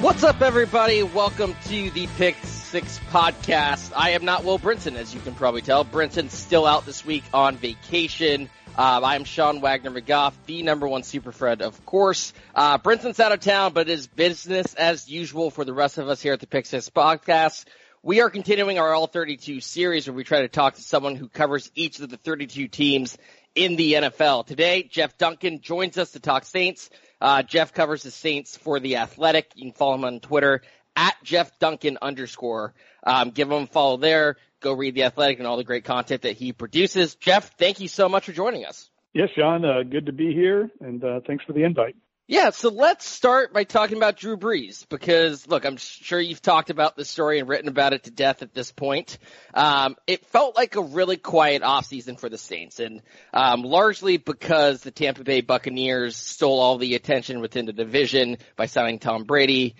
What's up, everybody? Welcome to the Pick 6 Podcast. I am not Will Brinson, as you can probably tell. Brinson's still out this week on vacation. I am Sean Wagner-McGough, the number one super Fred, of course. Brinson's out of town, but it is business as usual for the rest of us here at the Pick 6 Podcast. We are continuing our All 32 series where we try to talk to someone who covers each of the 32 teams in the NFL. Today, Jeff Duncan joins us to talk Saints. Jeff covers the Saints for The Athletic. You can follow him on Twitter at Jeff Duncan _ give him a follow there. Go read The Athletic and all the great content that he produces. Jeff, thank you so much for joining us. Yes, Sean. Good to be here, and thanks for the invite. Yeah, so let's start by talking about Drew Brees because, look, I'm sure you've talked about this story and written about it to death at this point. It felt like a really quiet offseason for the Saints, and largely because the Tampa Bay Buccaneers stole all the attention within the division by signing Tom Brady,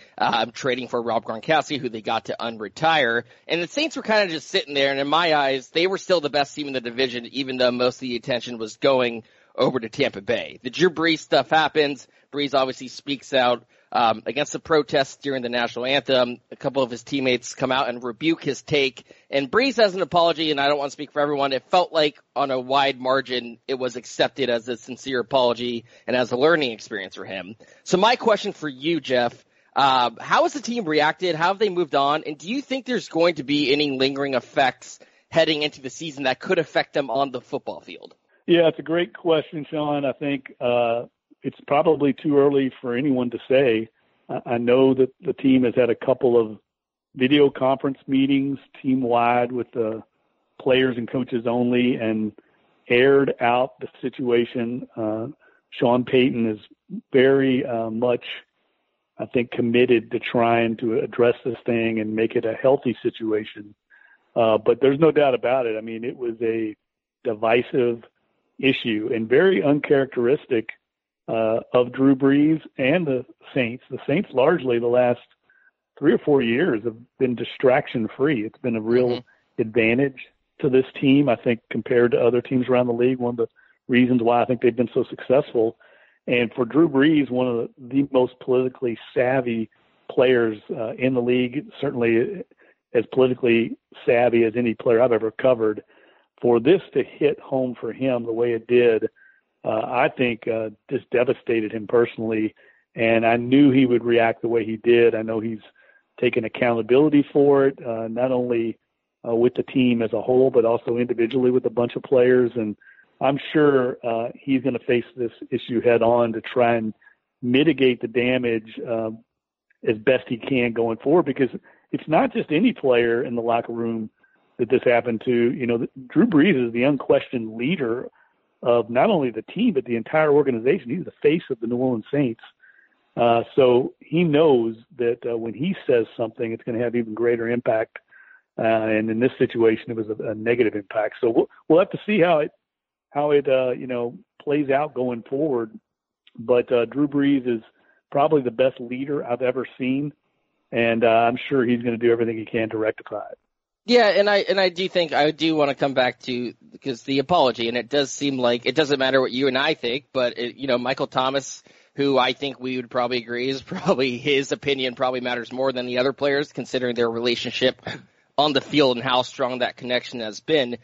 trading for Rob Gronkowski, who they got to unretire. And the Saints were kind of just sitting there, and in my eyes, they were still the best team in the division, even though most of the attention was going over to Tampa Bay. The Drew Brees stuff happens. Brees obviously speaks out against the protests during the national anthem. A couple of his teammates come out and rebuke his take. And Brees has an apology, and I don't want to speak for everyone. It felt like on a wide margin it was accepted as a sincere apology and as a learning experience for him. So my question for you, Jeff, how has the team reacted? How have they moved on? And do you think there's going to be any lingering effects heading into the season that could affect them on the football field? Yeah, it's a great question, Sean. I think it's probably too early for anyone to say. I know that the team has had a couple of video conference meetings team-wide with the players and coaches only and aired out the situation. Sean Payton is very much, I think, committed to trying to address this thing and make it a healthy situation. But there's no doubt about it. I mean, it was a divisive issue and very uncharacteristic of Drew Brees and the Saints. The Saints largely the last 3 or 4 years have been distraction free. It's been a real advantage to this team, I think, compared to other teams around the league. One of the reasons why I think they've been so successful. And for Drew Brees, one of the most politically savvy players in the league, certainly as politically savvy as any player I've ever covered. For this to hit home for him the way it did, I think just devastated him personally. And I knew he would react the way he did. I know he's taken accountability for it, not only with the team as a whole, but also individually with a bunch of players. And I'm sure he's going to face this issue head on to try and mitigate the damage as best he can going forward, because it's not just any player in the locker room that this happened to. You know, Drew Brees is the unquestioned leader of not only the team, but the entire organization. He's the face of the New Orleans Saints. So he knows that when he says something, it's going to have even greater impact. And in this situation, it was a negative impact. So we'll have to see how it plays out going forward. But Drew Brees is probably the best leader I've ever seen. And I'm sure he's going to do everything he can to rectify it. Yeah, and I do think I do want to come back to because the apology, and it does seem like it doesn't matter what you and I think, but Michael Thomas who I think we would probably agree is probably his opinion probably matters more than the other players, considering their relationship on the field and how strong that connection has been.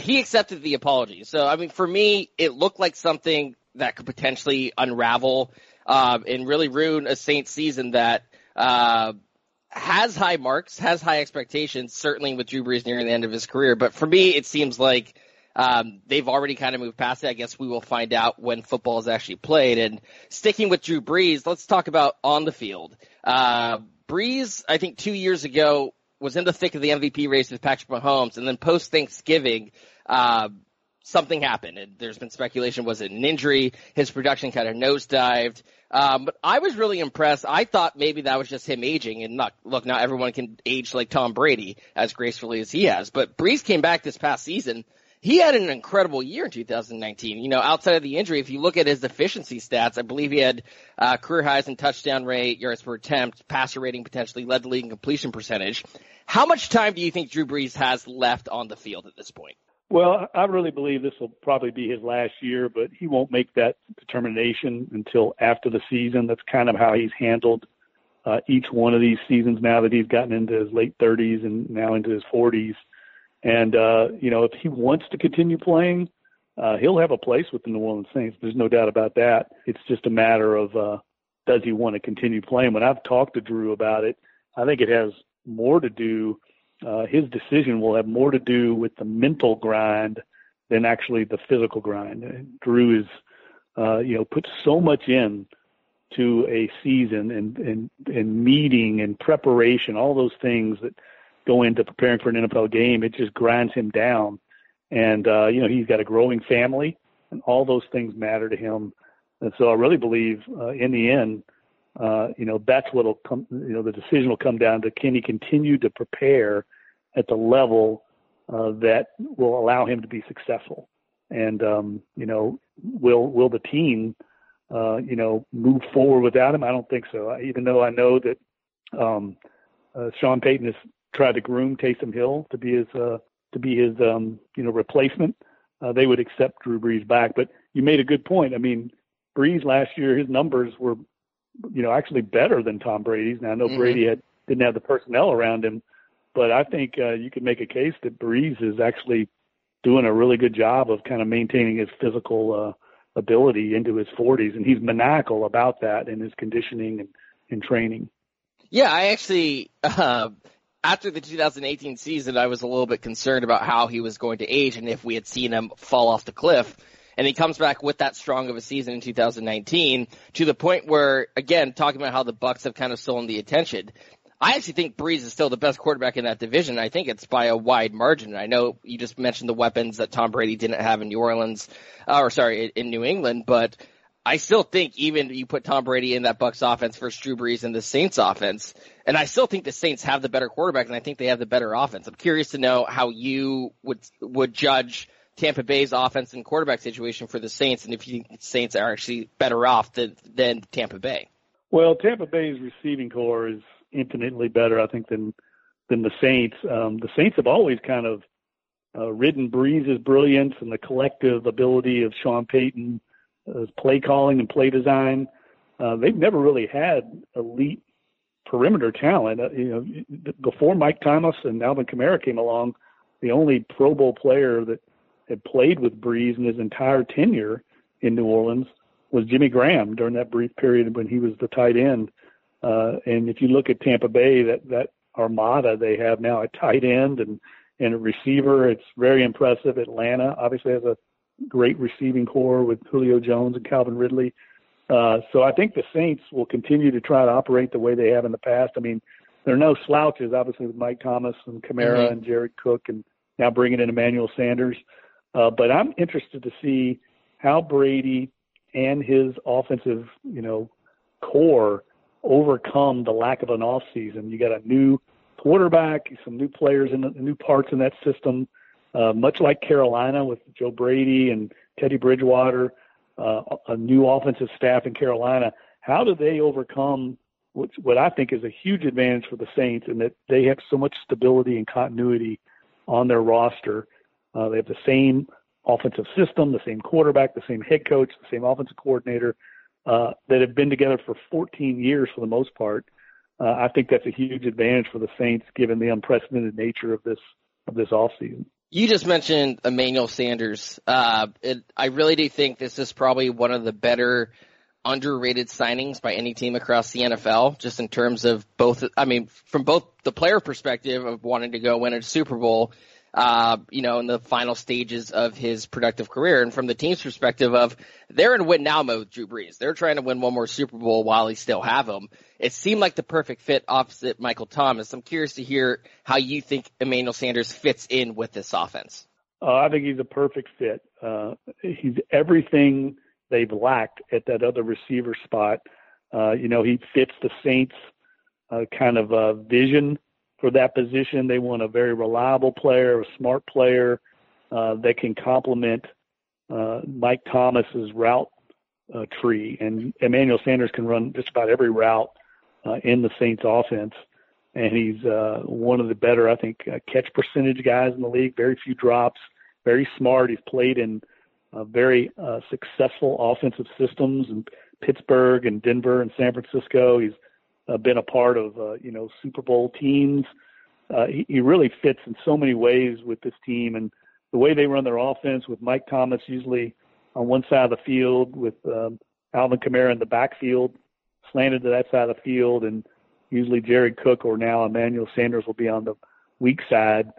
He accepted the apology. So, I mean, for me, it looked like something that could potentially unravel and really ruin a Saints season that has high marks, has high expectations, certainly with Drew Brees nearing the end of his career. But for me, it seems like they've already kind of moved past it. I guess we will find out when football is actually played. And sticking with Drew Brees, let's talk about on the field. Brees, I think 2 years ago, was in the thick of the MVP race with Patrick Mahomes, and then post-Thanksgiving, something happened. And there's been speculation, was it an injury? His production kind of nosedived. But I was really impressed. I thought maybe that was just him aging, and not everyone can age like Tom Brady as gracefully as he has. But Brees came back this past season. He had an incredible year in 2019. You know, outside of the injury, if you look at his efficiency stats, I believe he had career highs in touchdown rate, yards per attempt, passer rating potentially, led the league in completion percentage. How much time do you think Drew Brees has left on the field at this point? Well, I really believe this will probably be his last year, but he won't make that determination until after the season. That's kind of how he's handled each one of these seasons now that he's gotten into his late 30s and now into his 40s. And, you know, if he wants to continue playing, he'll have a place with the New Orleans Saints. There's no doubt about that. It's just a matter of does he want to continue playing? When I've talked to Drew about it, I think it has more to do his decision will have more to do with the mental grind than actually the physical grind. And Drew is, you know, put so much in to a season and meeting and preparation, all those things that go into preparing for an NFL game. It just grinds him down. And, you know, he's got a growing family, and all those things matter to him. And so I really believe in the end, you know, that's what will come, you know, the decision will come down to, can he continue to prepare at the level that will allow him to be successful? And, you know, will the team, you know, move forward without him? I don't think so. Even though I know that Sean Payton is, tried to groom Taysom Hill to be his you know, replacement. They would accept Drew Brees back. But you made a good point. I mean, Brees last year, his numbers were, you know, actually better than Tom Brady's. Now I know Brady didn't have the personnel around him, but I think you could make a case that Brees is actually doing a really good job of kind of maintaining his physical ability into his 40s, and he's maniacal about that in his conditioning and training. Yeah, I actually. After the 2018 season, I was a little bit concerned about how he was going to age and if we had seen him fall off the cliff. And he comes back with that strong of a season in 2019 to the point where, again, talking about how the Bucs have kind of stolen the attention. I actually think Brees is still the best quarterback in that division. I think it's by a wide margin. I know you just mentioned the weapons that Tom Brady didn't have in in New England, but I still think even you put Tom Brady in that Bucs offense versus Drew Brees in the Saints offense, and I still think the Saints have the better quarterback, and I think they have the better offense. I'm curious to know how you would judge Tampa Bay's offense and quarterback situation for the Saints, and if you think the Saints are actually better off than Tampa Bay. Well, Tampa Bay's receiving core is infinitely better, I think, than the Saints. The Saints have always kind of ridden Brees' brilliance and the collective ability of Sean Payton, play calling and play design. They've never really had elite perimeter talent. You know, before Mike Thomas and Alvin Kamara came along, the only Pro Bowl player that had played with Brees in his entire tenure in New Orleans was Jimmy Graham during that brief period when he was the tight end. And if you look at Tampa Bay, that armada they have now at tight end and a receiver, it's very impressive. Atlanta obviously has a great receiving core with Julio Jones and Calvin Ridley. So I think the Saints will continue to try to operate the way they have in the past. I mean, there are no slouches, obviously, with Mike Thomas and Kamara and Jared Cook and now bringing in Emmanuel Sanders. But I'm interested to see how Brady and his offensive, you know, core overcome the lack of an offseason. You got a new quarterback, some new players and new parts in that system. Much like Carolina with Joe Brady and Teddy Bridgewater, a new offensive staff in Carolina, how do they overcome what I think is a huge advantage for the Saints in that they have so much stability and continuity on their roster? They have the same offensive system, the same quarterback, the same head coach, the same offensive coordinator. that have been together for 14 years for the most part. I think that's a huge advantage for the Saints, given the unprecedented nature of this offseason. You just mentioned Emmanuel Sanders. I really do think this is probably one of the better underrated signings by any team across the NFL, just in terms of both. I mean, from both the player perspective of wanting to go win a Super Bowl, in the final stages of his productive career, and from the team's perspective of they're in win now mode, Drew Brees. They're trying to win one more Super Bowl while he still have him. It seemed like the perfect fit opposite Michael Thomas. I'm curious to hear how you think Emmanuel Sanders fits in with this offense. I think he's a perfect fit. He's everything they've lacked at that other receiver spot. He fits the Saints kind of vision for that position. They want a very reliable player, a smart player that can complement Mike Thomas's route tree. And Emmanuel Sanders can run just about every route in the Saints offense. And he's one of the better, I think, catch percentage guys in the league. Very few drops, very smart. He's played in very successful offensive systems in Pittsburgh and Denver and San Francisco. He's been a part of, Super Bowl teams. He really fits in so many ways with this team, and the way they run their offense with Mike Thomas usually on one side of the field with Alvin Kamara in the backfield, slanted to that side of the field, and usually Jared Cook or now Emmanuel Sanders will be on the weak side.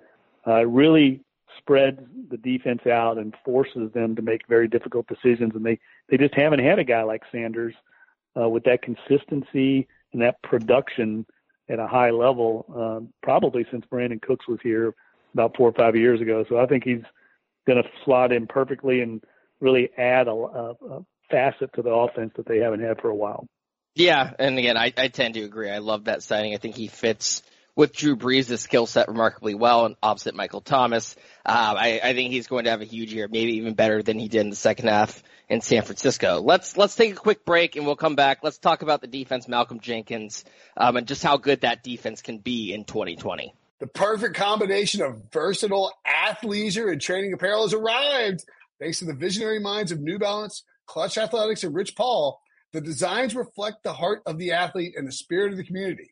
It really spreads the defense out and forces them to make very difficult decisions, and they just haven't had a guy like Sanders with that consistency and that production at a high level, probably since Brandon Cooks was here about 4 or 5 years ago. So I think he's going to slot in perfectly and really add a facet to the offense that they haven't had for a while. Yeah, and again, I tend to agree. I love that signing. I think he fits with Drew Brees' skill set remarkably well and opposite Michael Thomas. I think he's going to have a huge year, maybe even better than he did in the second half in San Francisco. Let's take a quick break and we'll come back. Let's talk about the defense, Malcolm Jenkins, and just how good that defense can be in 2020. The perfect combination of versatile athleisure and training apparel has arrived. Thanks to the visionary minds of New Balance, Clutch Athletics, and Rich Paul, the designs reflect the heart of the athlete and the spirit of the community.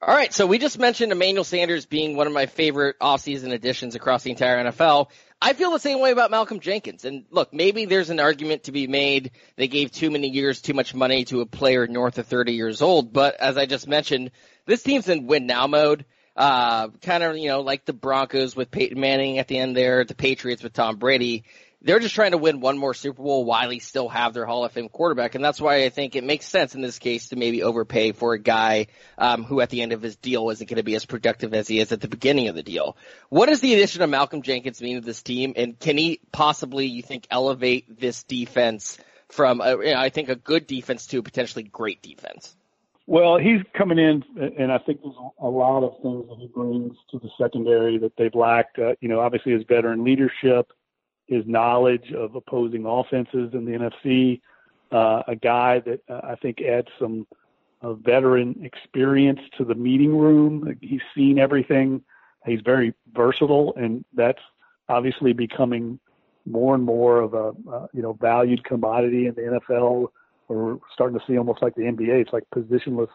All right, so we just mentioned Emmanuel Sanders being one of my favorite offseason additions across the entire NFL. I feel the same way about Malcolm Jenkins. And look, maybe there's an argument to be made. They gave too many years, too much money to a player north of 30 years old. But as I just mentioned, this team's in win now mode, like the Broncos with Peyton Manning at the end there, the Patriots with Tom Brady. They're just trying to win one more Super Bowl while they still have their Hall of Fame quarterback. And that's why I think it makes sense in this case to maybe overpay for a guy who at the end of his deal isn't going to be as productive as he is at the beginning of the deal. What does the addition of Malcolm Jenkins mean to this team? And can he possibly, you think, elevate this defense from, a good defense to a potentially great defense? Well, he's coming in, and I think there's a lot of things that he brings to the secondary that they've lacked. Obviously his veteran leadership, his knowledge of opposing offenses in the NFC, a guy that I think adds some veteran experience to the meeting room. He's seen everything. He's very versatile, and that's obviously becoming more and more of a valued commodity in the NFL. We're starting to see almost like the NBA. It's like positionless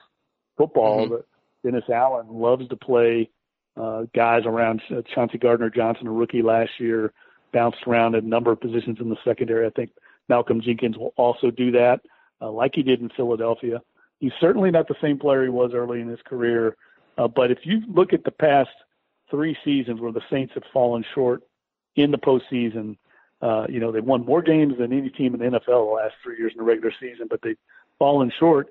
football. Mm-hmm. But Dennis Allen loves to play guys around Chauncey Gardner Johnson, a rookie last year, bounced around a number of positions in the secondary. I think Malcolm Jenkins will also do that like he did in Philadelphia. He's certainly not the same player he was early in his career. But if you look at the past three seasons where the Saints have fallen short in the postseason, they've won more games than any team in the NFL the last 3 years in the regular season, but they've fallen short.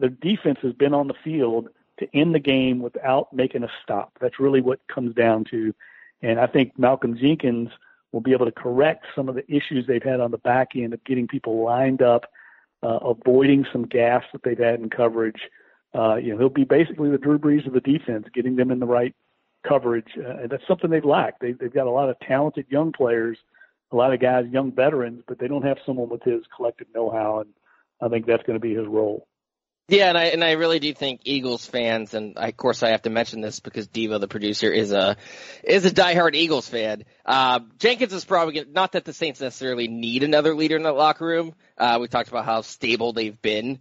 Their defense has been on the field to end the game without making a stop. That's really what it comes down to. And I think Malcolm Jenkins will be able to correct some of the issues they've had on the back end of getting people lined up, avoiding some gaffes that they've had in coverage. He'll be basically the Drew Brees of the defense, getting them in the right coverage. And that's something they've lacked. They've got a lot of talented young players, a lot of guys, young veterans, but they don't have someone with his collective know-how. And I think that's going to be his role. Yeah, and I really do think Eagles fans, and of course I have to mention this because Devo, the producer, is a diehard Eagles fan. Jenkins is probably gonna, not that the Saints necessarily need another leader in that locker room. We talked about how stable they've been.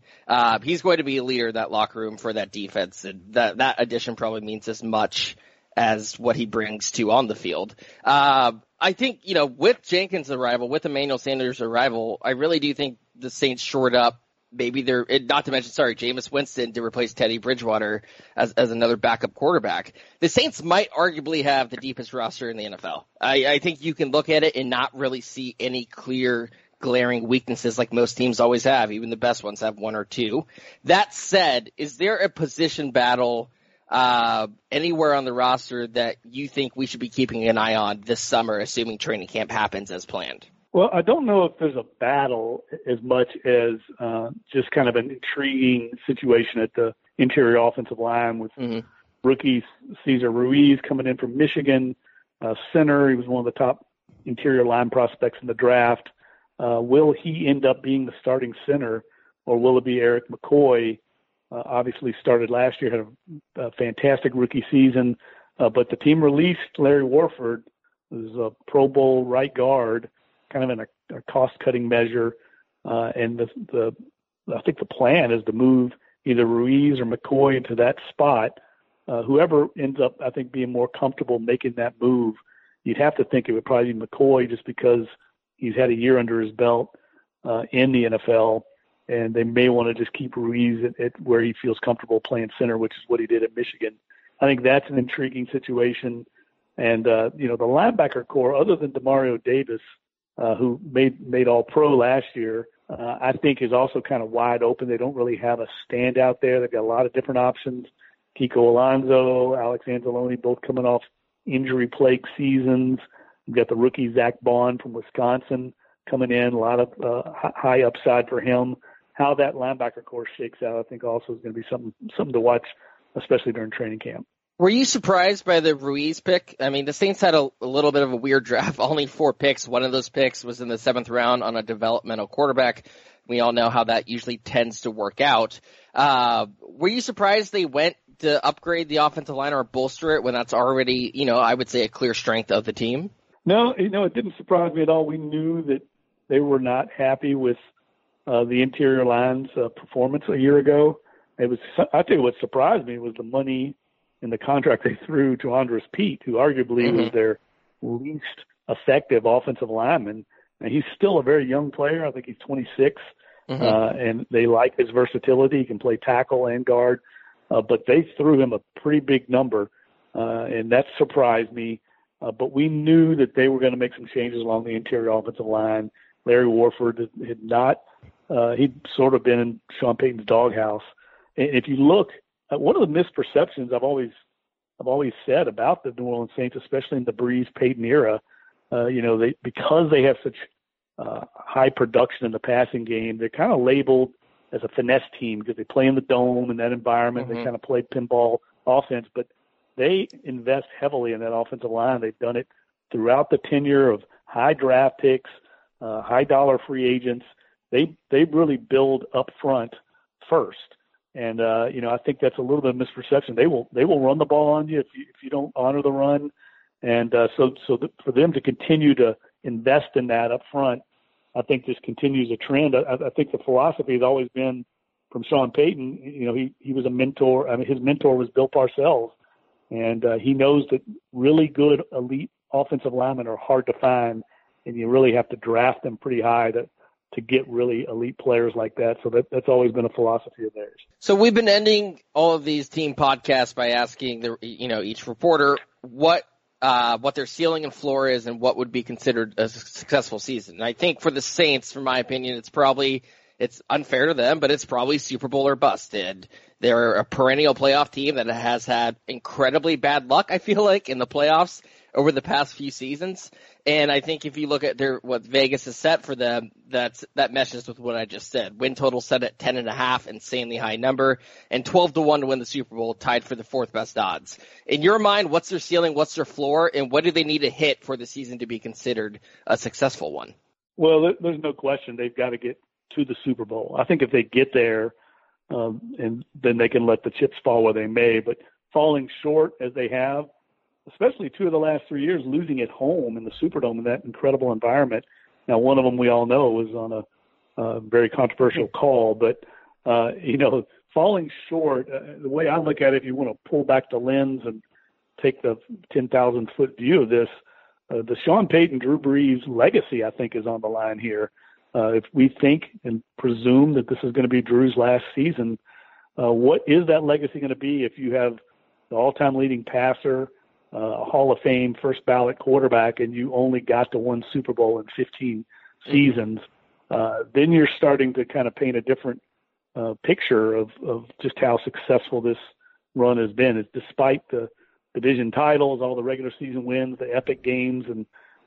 He's going to be a leader in that locker room for that defense, and that addition probably means as much as what he brings to on the field. I think, with Jenkins' arrival, with Emmanuel Sanders' arrival, I really do think the Saints shored up. Maybe they're not to mention, Jameis Winston to replace Teddy Bridgewater as another backup quarterback. The Saints might arguably have the deepest roster in the NFL. I think you can look at it and not really see any clear glaring weaknesses like most teams always have. Even the best ones have one or two. That said, is there a position battle anywhere on the roster that you think we should be keeping an eye on this summer, assuming training camp happens as planned? Well, I don't know if there's a battle as much as just kind of an intriguing situation at the interior offensive line with rookie Cesar Ruiz coming in from Michigan, center. He was one of the top interior line prospects in the draft. Will he end up being the starting center, or will it be Erik McCoy? Obviously started last year, had a fantastic rookie season, but the team released Larry Warford, who's a Pro Bowl right guard, kind of in a cost-cutting measure. And I think the plan is to move either Ruiz or McCoy into that spot. Whoever ends up, I think, being more comfortable making that move, you'd have to think it would probably be McCoy just because he's had a year under his belt in the NFL, and they may want to just keep Ruiz at where he feels comfortable playing center, which is what he did at Michigan. I think that's an intriguing situation. And, the linebacker core, other than DeMario Davis, who made All-Pro last year, I think is also kind of wide open. They don't really have a standout there. They've got a lot of different options. Kiko Alonso, Alex Anzalone, both coming off injury-plagued seasons. We've got the rookie Zach Bond from Wisconsin coming in, a lot of high upside for him. How that linebacker core shakes out, I think also is going to be something to watch, especially during training camp. Were you surprised by the Ruiz pick? I mean, the Saints had a little bit of a weird draft, only 4 picks. One of those picks was in the 7th round on a developmental quarterback. We all know how that usually tends to work out. Were you surprised they went to upgrade the offensive line or bolster it when that's already, I would say a clear strength of the team? No, it didn't surprise me at all. We knew that they were not happy with the interior line's performance a year ago. I think what surprised me was the money in the contract they threw to Andres Pete, who arguably was their least effective offensive lineman. And he's still a very young player. I think he's 26, and they like his versatility. He can play tackle and guard, but they threw him a pretty big number, and that surprised me. But we knew that they were going to make some changes along the interior offensive line. Larry Warford had not he'd sort of been in Sean Payton's doghouse. And if you look, one of the misperceptions I've always said about the New Orleans Saints, especially in the Brees-Payton era, because they have such high production in the passing game, they're kind of labeled as a finesse team because they play in the dome in that environment. They kind of play pinball offense, but they invest heavily in that offensive line. They've done it throughout the tenure of high draft picks, high-dollar free agents. They really build up front first. And, I think that's a little bit of misperception. They will run the ball on you if you don't honor the run. And for them to continue to invest in that up front, I think this continues a trend. I think the philosophy has always been from Sean Payton. He was a mentor. I mean, his mentor was Bill Parcells. And he knows that really good elite offensive linemen are hard to find, and you really have to draft them pretty high to get really elite players like that. So that's always been a philosophy of theirs. So we've been ending all of these team podcasts by asking each reporter what their ceiling and floor is and what would be considered a successful season. And I think for the Saints, from my opinion, it's unfair to them, but it's probably Super Bowl or bust. They're a perennial playoff team that has had incredibly bad luck, I feel like, in the playoffs over the past few seasons. And I think if you look at what Vegas has set for them, that meshes with what I just said. Win total set at 10.5, insanely high number, and 12-1 to win the Super Bowl, tied for the 4th best odds. In your mind, what's their ceiling, what's their floor, and what do they need to hit for the season to be considered a successful one? Well, there's no question they've got to get to the Super Bowl. I think if they get there, and then they can let the chips fall where they may, but falling short as they have, especially two of the last 3 years, losing at home in the Superdome in that incredible environment. Now, one of them we all know was on a very controversial call, but, falling short, the way I look at it, if you want to pull back the lens and take the 10,000-foot view of this, the Sean Payton, Drew Brees legacy, I think, is on the line here. If we think and presume that this is going to be Drew's last season, what is that legacy going to be if you have the all-time leading passer, a Hall of Fame first-ballot quarterback, and you only got to one Super Bowl in 15 seasons? Then you're starting to kind of paint a different picture of just how successful this run has been. It's despite the division titles, all the regular season wins, the epic games, and,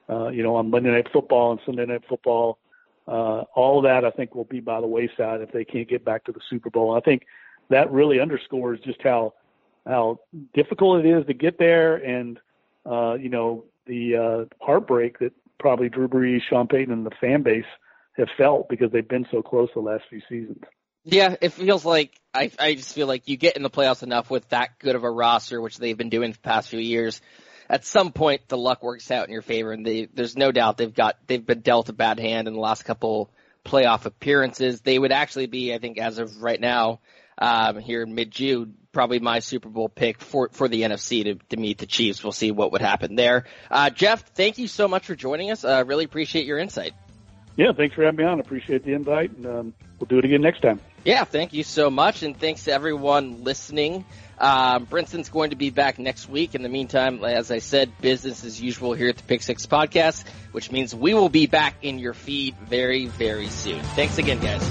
on Monday Night Football and Sunday Night Football, all that I think will be by the wayside if they can't get back to the Super Bowl. I think that really underscores just how difficult it is to get there and, the heartbreak that probably Drew Brees, Sean Payton, and the fan base have felt because they've been so close the last few seasons. Yeah, it feels like I just feel like you get in the playoffs enough with that good of a roster, which they've been doing the past few years. At some point, the luck works out in your favor, and there's no doubt they've been dealt a bad hand in the last couple playoff appearances. They would actually be, I think, as of right now, here in mid-June, probably my Super Bowl pick for the NFC to meet the Chiefs. We'll see what would happen there. Jeff, thank you so much for joining us. I really appreciate your insight. Yeah, thanks for having me on. I appreciate the invite, and we'll do it again next time. Yeah, thank you so much, and thanks to everyone listening. Brinson's going to be back next week. In the meantime, as I said, business as usual here at the Pick 6 Podcast, which means we will be back in your feed very, very soon. Thanks again, guys.